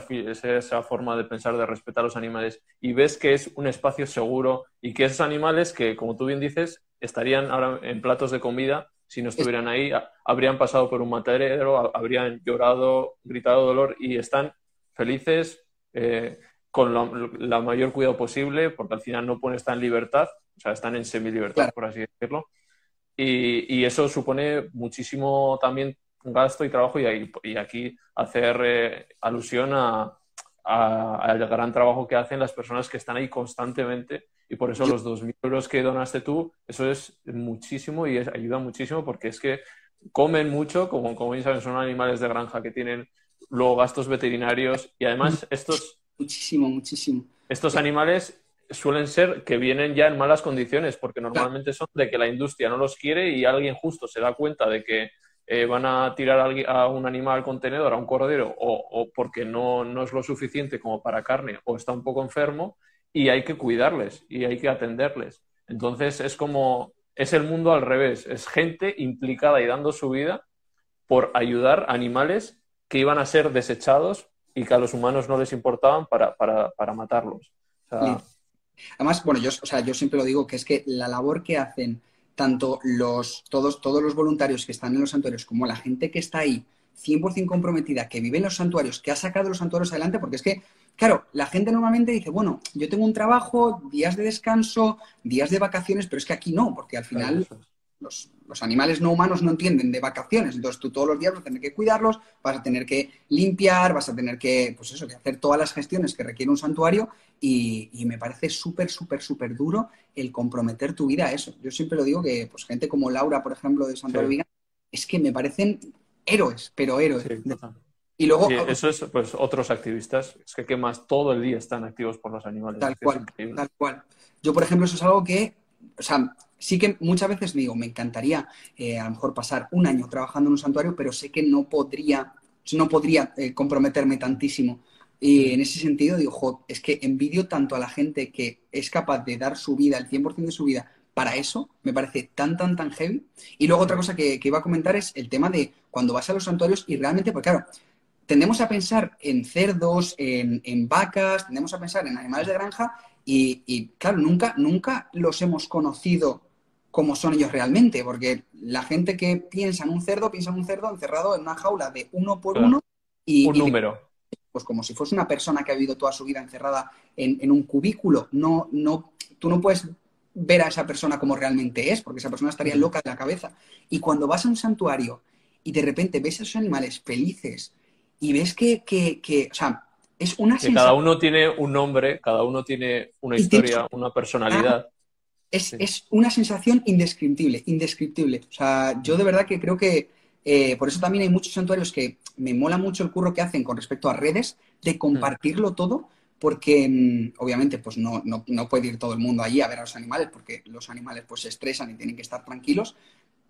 forma de pensar, de respetar a los animales, y ves que es un espacio seguro y que esos animales que, como tú bien dices, estarían ahora en platos de comida. Si no estuvieran ahí, habrían pasado por un matadero, habrían llorado, gritado dolor y están felices con la mayor cuidado posible, porque al final no están en libertad, o sea, están en semilibertad, claro, por así decirlo. Y eso supone muchísimo también gasto y trabajo, y aquí hacer alusión al gran trabajo que hacen las personas que están ahí constantemente. Y por eso los 2.000 euros que donaste tú, eso es muchísimo y ayuda muchísimo, porque es que comen mucho, como bien saben, son animales de granja que tienen luego gastos veterinarios. Y además estos... Muchísimo, muchísimo. Estos animales suelen ser que vienen ya en malas condiciones, porque normalmente son de que la industria no los quiere y alguien justo se da cuenta de que van a tirar a un animal al contenedor, a un cordero, o porque no es lo suficiente como para carne, o está un poco enfermo, y hay que cuidarles y hay que atenderles. Entonces es el mundo al revés, es gente implicada y dando su vida por ayudar a animales que iban a ser desechados y que a los humanos no les importaban para matarlos. O sea... Además, bueno, yo siempre lo digo, que es que la labor que hacen tanto todos los voluntarios que están en los santuarios como la gente que está ahí 100% comprometida, que vive en los santuarios, que ha sacado los santuarios adelante, porque es que, claro, la gente normalmente dice, bueno, yo tengo un trabajo, días de descanso, días de vacaciones, pero es que aquí no, porque al final los animales no humanos no entienden de vacaciones, entonces tú todos los días vas a tener que cuidarlos, vas a tener que limpiar, vas a tener que, pues eso, que hacer todas las gestiones que requiere un santuario, y me parece súper, súper, súper duro el comprometer tu vida a eso. Yo siempre lo digo que, pues, gente como Laura, por ejemplo, de Santuario Vegan, es que me parecen héroes, pero héroes. Sí, y luego eso es, pues, otros activistas, es que más todo el día están activos por los animales. Tal cual. Yo, por ejemplo, eso es algo que, o sea, sí que muchas veces me digo, me encantaría a lo mejor pasar un año trabajando en un santuario, pero sé que no podría comprometerme tantísimo. Y en ese sentido digo, es que envidio tanto a la gente que es capaz de dar su vida, el 100% de su vida, para eso. Me parece tan heavy. Y luego otra cosa que iba a comentar es el tema de cuando vas a los santuarios y realmente, pues claro, tendemos a pensar en cerdos, en vacas, tendemos a pensar en animales de granja y claro, nunca los hemos conocido como son ellos realmente, porque la gente que piensa en un cerdo encerrado en una jaula de uno por uno. Un número. pues como si fuese una persona que ha vivido toda su vida encerrada en un cubículo. Tú no puedes ver a esa persona como realmente es, porque esa persona estaría loca de la cabeza. Y cuando vas a un santuario y de repente ves a esos animales felices y ves que o sea, es una sensación. Cada uno tiene un nombre, cada uno tiene una historia, una personalidad. Es una sensación indescriptible, indescriptible. O sea, yo de verdad que creo que por eso también hay muchos santuarios que me mola mucho el curro que hacen con respecto a redes, de compartirlo todo, porque obviamente pues no puede ir todo el mundo allí a ver a los animales, porque los animales pues se estresan y tienen que estar tranquilos,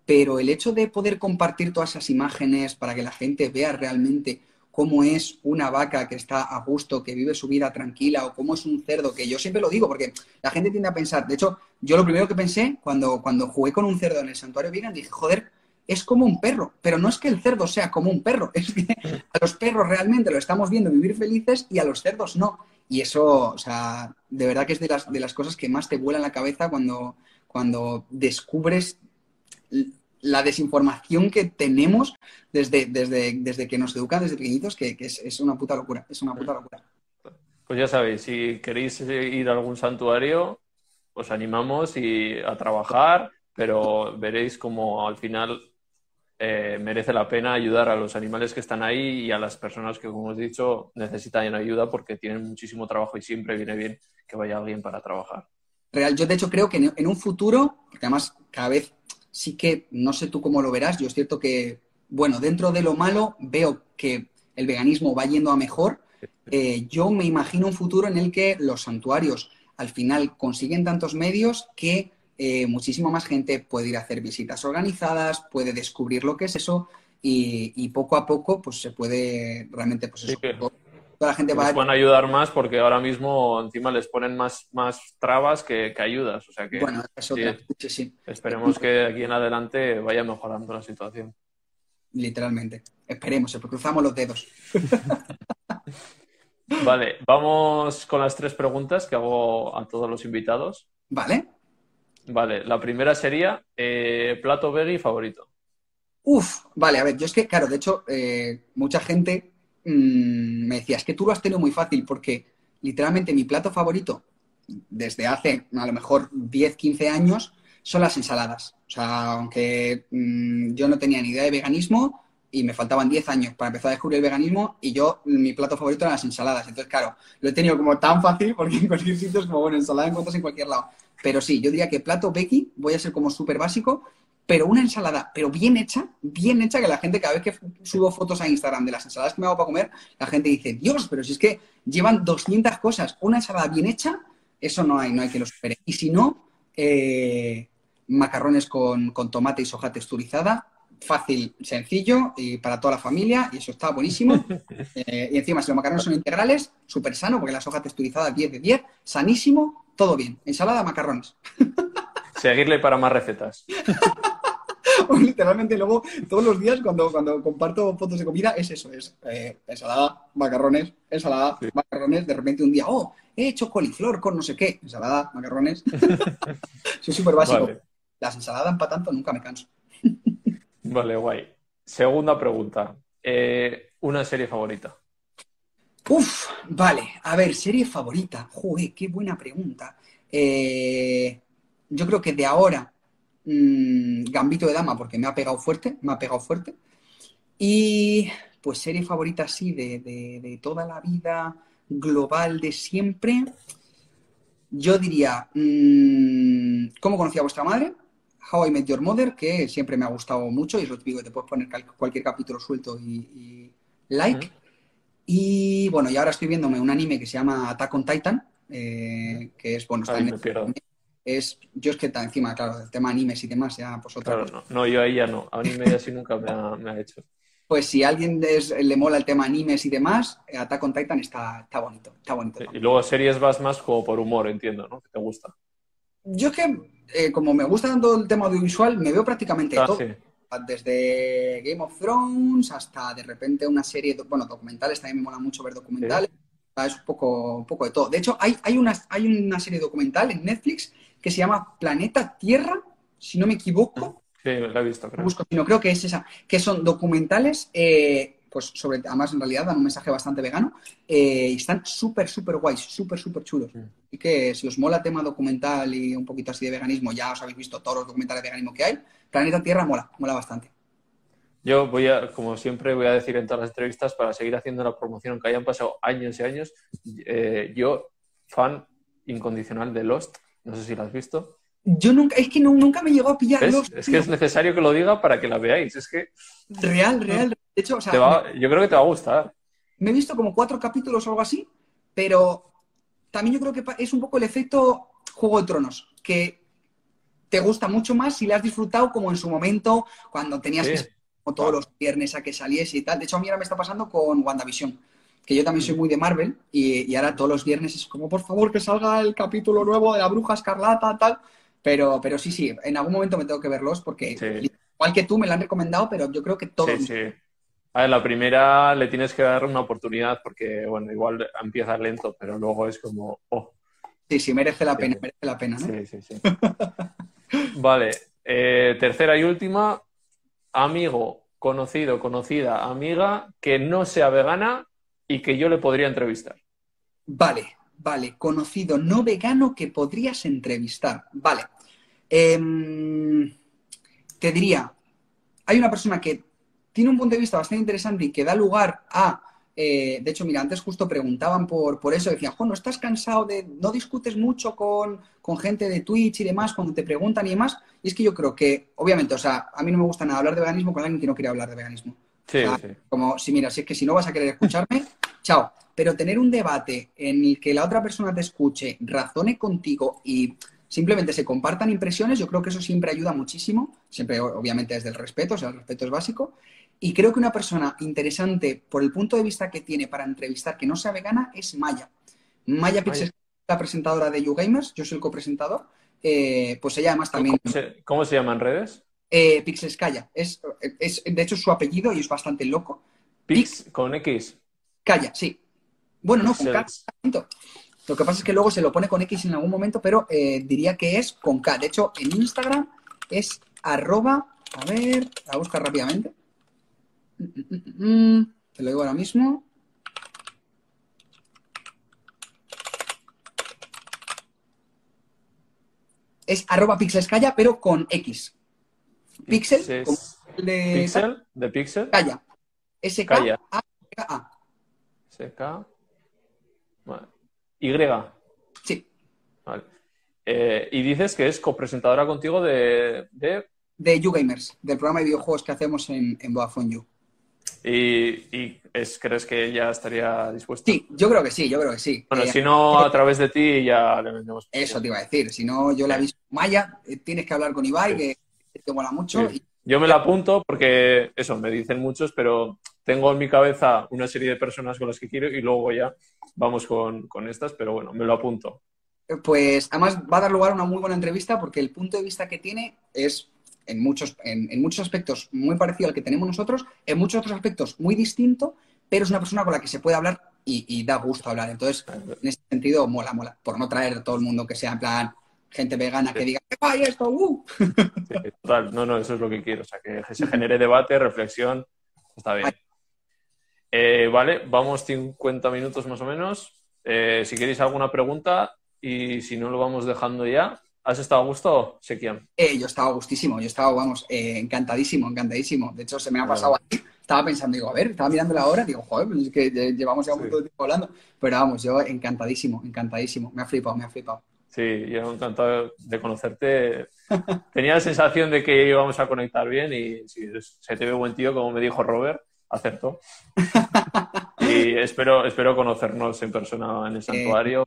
pero el hecho de poder compartir todas esas imágenes para que la gente vea realmente cómo es una vaca que está a gusto, que vive su vida tranquila, o cómo es un cerdo, que yo siempre lo digo, porque la gente tiende a pensar. De hecho, yo lo primero que pensé cuando jugué con un cerdo en el Santuario Vegan, dije, joder, es como un perro. Pero no es que el cerdo sea como un perro, es que a los perros realmente lo estamos viendo vivir felices y a los cerdos no. Y eso, o sea, de verdad que es de las cosas que más te vuelan la cabeza cuando descubres la desinformación que tenemos desde que nos educan desde pequeñitos, que es una puta locura, es una puta locura. Pues ya sabéis, si queréis ir a algún santuario, os animamos a trabajar, pero veréis cómo al final merece la pena ayudar a los animales que están ahí y a las personas que, como os he dicho, necesitan ayuda porque tienen muchísimo trabajo y siempre viene bien que vaya alguien para trabajar. Real, yo de hecho creo que en un futuro, porque además cada vez... Sí que, no sé tú cómo lo verás, yo es cierto que, bueno, dentro de lo malo veo que el veganismo va yendo a mejor. Yo me imagino un futuro en el que los santuarios al final consiguen tantos medios que muchísima más gente puede ir a hacer visitas organizadas, puede descubrir lo que es eso y poco a poco pues se puede realmente... Pues, eso, sí, toda la gente va a... Pueden ayudar más porque ahora mismo encima les ponen más trabas que ayudas. O sea que... Bueno, es otra. Sí. Esperemos que aquí en adelante vaya mejorando la situación. Literalmente. Esperemos, cruzamos los dedos. Vale, vamos con las 3 preguntas que hago a todos los invitados. Vale. Vale, la primera sería plato veggie favorito. Uf, vale, a ver, yo es que, claro, de hecho, mucha gente me decía, es que tú lo has tenido muy fácil porque literalmente mi plato favorito desde hace a lo mejor 10, 15 años son las ensaladas. O sea, aunque yo no tenía ni idea de veganismo y me faltaban 10 años para empezar a descubrir el veganismo y mi plato favorito eran las ensaladas. Entonces, claro, lo he tenido como tan fácil porque en cualquier sitio es como, bueno, ensalada encuentras en cualquier lado. Pero sí, yo diría que plato veggie, voy a ser como súper básico, pero una ensalada, pero bien hecha, que la gente cada vez que subo fotos a Instagram de las ensaladas que me hago para comer, la gente dice, Dios, pero si es que llevan 200 cosas. Una ensalada bien hecha, eso no hay que lo supere. Y si no, macarrones con tomate y soja texturizada, fácil, sencillo, y para toda la familia, y eso está buenísimo. Y encima, si los macarrones son integrales, súper sano, porque la soja texturizada 10 de 10, sanísimo, todo bien. Ensalada, macarrones. Seguirle para más recetas. Literalmente luego todos los días cuando comparto fotos de comida es eso, es ensalada, sí, macarrones, de repente un día, oh, he hecho coliflor con no sé qué, ensalada, macarrones. Soy súper básico. Vale. Las ensaladas, para tanto, nunca me canso. Vale, guay. Segunda pregunta. ¿Una serie favorita? Uf, vale. A ver, serie favorita. Joder, qué buena pregunta. Yo creo que de ahora... Gambito de Dama, porque me ha pegado fuerte. Y pues serie favorita así de toda la vida, global de siempre, yo diría ¿Cómo conocí a vuestra madre? How I Met Your Mother, que siempre me ha gustado mucho y es lo típico que te puedes poner cualquier capítulo suelto y like. Y bueno, y ahora estoy viéndome un anime que se llama Attack on Titan, que es, bueno, está en Netflix. Yo es que encima, claro, el tema animes y demás, ya pues otra cosa. No, yo ahí ya no. Anime así nunca me ha hecho. Pues si a alguien le mola el tema animes y demás, Attack on Titan está bonito. Está bonito. Sí, y luego series vas más como por humor, entiendo, ¿no? Que te gusta. Yo es que, como me gusta tanto el tema audiovisual, me veo prácticamente todo. Sí. Desde Game of Thrones hasta de repente una serie, bueno, documentales, también me mola mucho ver documentales. Sí. Es un poco de todo. De hecho, hay una serie documental en Netflix que se llama Planeta Tierra, si no me equivoco. Sí, la he visto, creo. Creo que es esa. Que son documentales pues sobre, además en realidad dan un mensaje bastante vegano, y están súper, súper guays, súper, súper chulos. Así que si os mola tema documental y un poquito así de veganismo, ya os habéis visto todos los documentales de veganismo que hay, Planeta Tierra mola, mola bastante. Yo voy a, como siempre, voy a decir en todas las entrevistas, para seguir haciendo la promoción, aunque hayan pasado años y años, yo, fan incondicional de Lost, no sé si la has visto. Yo nunca, es que no, nunca me llegó a pillar. ¿Ves? Lost. Es que es necesario que lo diga para que la veáis. Es que... Real, real. De hecho, o sea, yo creo que te va a gustar. Me he visto como 4 capítulos o algo así, pero también yo creo que es un poco el efecto Juego de Tronos, que te gusta mucho más si la has disfrutado como en su momento, cuando tenías que salir, como todos los viernes a que saliese y tal. De hecho, a mí ahora me está pasando con WandaVision, que yo también soy muy de Marvel, y ahora todos los viernes es como, por favor, que salga el capítulo nuevo de la Bruja Escarlata, tal... Pero sí, sí, en algún momento me tengo que verlos porque, igual que tú, me la han recomendado, pero yo creo que todos... Sí, sí. A ver, la primera le tienes que dar una oportunidad porque, bueno, igual empieza lento, pero luego es como... Oh. Sí, sí, merece la pena, merece la pena, ¿no? Sí, sí, sí. Vale, tercera y última. Amigo, conocido, conocida, amiga, que no sea vegana y que yo le podría entrevistar. Vale, vale. Conocido, no vegano, que podrías entrevistar. Vale. Te diría, hay una persona que tiene un punto de vista bastante interesante y que da lugar a... de hecho, mira, antes justo preguntaban por eso, decían, jo, ¿no estás cansado de... no discutes mucho con gente de Twitch y demás cuando te preguntan y demás? Y es que yo creo que, obviamente, o sea, a mí no me gusta nada hablar de veganismo con alguien que no quiere hablar de veganismo. Sí, o sea, sí. Como, si mira, si es que si no vas a querer escucharme, chao. Pero tener un debate en el que la otra persona te escuche, razone contigo y... simplemente se compartan impresiones, yo creo que eso siempre ayuda muchísimo, siempre obviamente desde el respeto, o sea, el respeto es básico, y creo que una persona interesante por el punto de vista que tiene para entrevistar que no sea vegana es Maya. Maya Pix es la presentadora de You Gamers, yo soy el copresentador, pues ella además también... ¿Cómo se llama en redes? Pixelskaya, es de hecho su apellido y es bastante loco. Pix con X. Kaya, sí. Bueno, no, con K. Lo que pasa es que luego se lo pone con X en algún momento, pero diría que es con K. De hecho, en Instagram es @, a ver, la busca rápidamente. Te lo digo ahora mismo. Es @pixelskaya, pero con X. Pixel, de Pixel. Kaya. SKAYA. SK. Vale. Y. Sí. Vale. Y dices que es copresentadora contigo de You Gamers, del programa de videojuegos que hacemos en Vodafone You. ¿Crees que ella estaría dispuesta? Sí, yo creo que sí, yo creo que sí. Bueno, si no, a través de ti ya le vendemos. Eso te iba a decir. Si no, yo le aviso. Maya, tienes que hablar con Ibai, que te mola mucho. Sí. Yo me la apunto porque, eso, me dicen muchos, pero tengo en mi cabeza una serie de personas con las que quiero y luego ya... Vamos con estas, pero bueno, me lo apunto. Pues además va a dar lugar a una muy buena entrevista porque el punto de vista que tiene es en muchos aspectos muy parecido al que tenemos nosotros, en muchos otros aspectos muy distinto, pero es una persona con la que se puede hablar y da gusto hablar. Entonces, en ese sentido, mola, mola. Por no traer a todo el mundo que sea en plan gente vegana que diga ¡qué guay esto! Sí, total, no, eso es lo que quiero. O sea, que se genere debate, reflexión, está bien. Vale, vamos 50 minutos más o menos. Si queréis alguna pregunta y si no lo vamos dejando ya. ¿Has estado a gusto, Sekiam? Yo estaba gustísimo, yo estaba, vamos, encantadísimo, encantadísimo. De hecho, se me ha pasado aquí. Estaba pensando, digo, a ver, estaba mirando la hora, digo, joder, pues es que llevamos ya un montón de tiempo hablando. Pero vamos, yo encantadísimo, encantadísimo. Me ha flipado, me ha flipado. Sí, yo encantado de conocerte. Tenía la sensación de que íbamos a conectar bien y sí, se te ve buen tío, como me dijo Robert. Acertó. Y espero conocernos en persona en el santuario.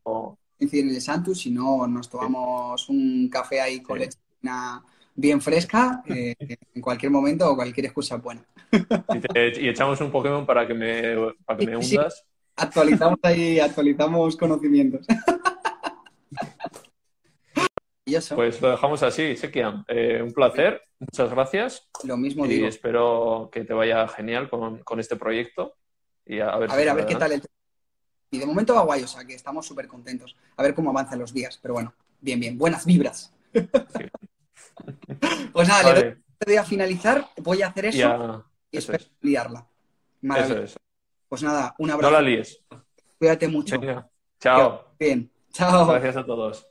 Es decir, en el Santu, si no, nos tomamos un café ahí con lechina bien fresca, en cualquier momento o cualquier excusa es buena. Y echamos un Pokémon para que me hundas. Sí. Actualizamos ahí, actualizamos conocimientos. Pues lo dejamos así, Sekiam. Un placer, muchas gracias. Lo mismo digo. Y espero que te vaya genial con este proyecto. Y a ver qué tal. Y de momento va guay, o sea que estamos súper contentos. A ver cómo avanzan los días, pero bueno, bien, bien. Buenas vibras. Sí. Pues nada, vale. Le doy a finalizar, voy a hacer eso y espero liarla. Maravilloso. Eso es. Pues nada, un abrazo. No la líes. Cuídate mucho. Venga. Chao. Bien. Chao. Gracias a todos.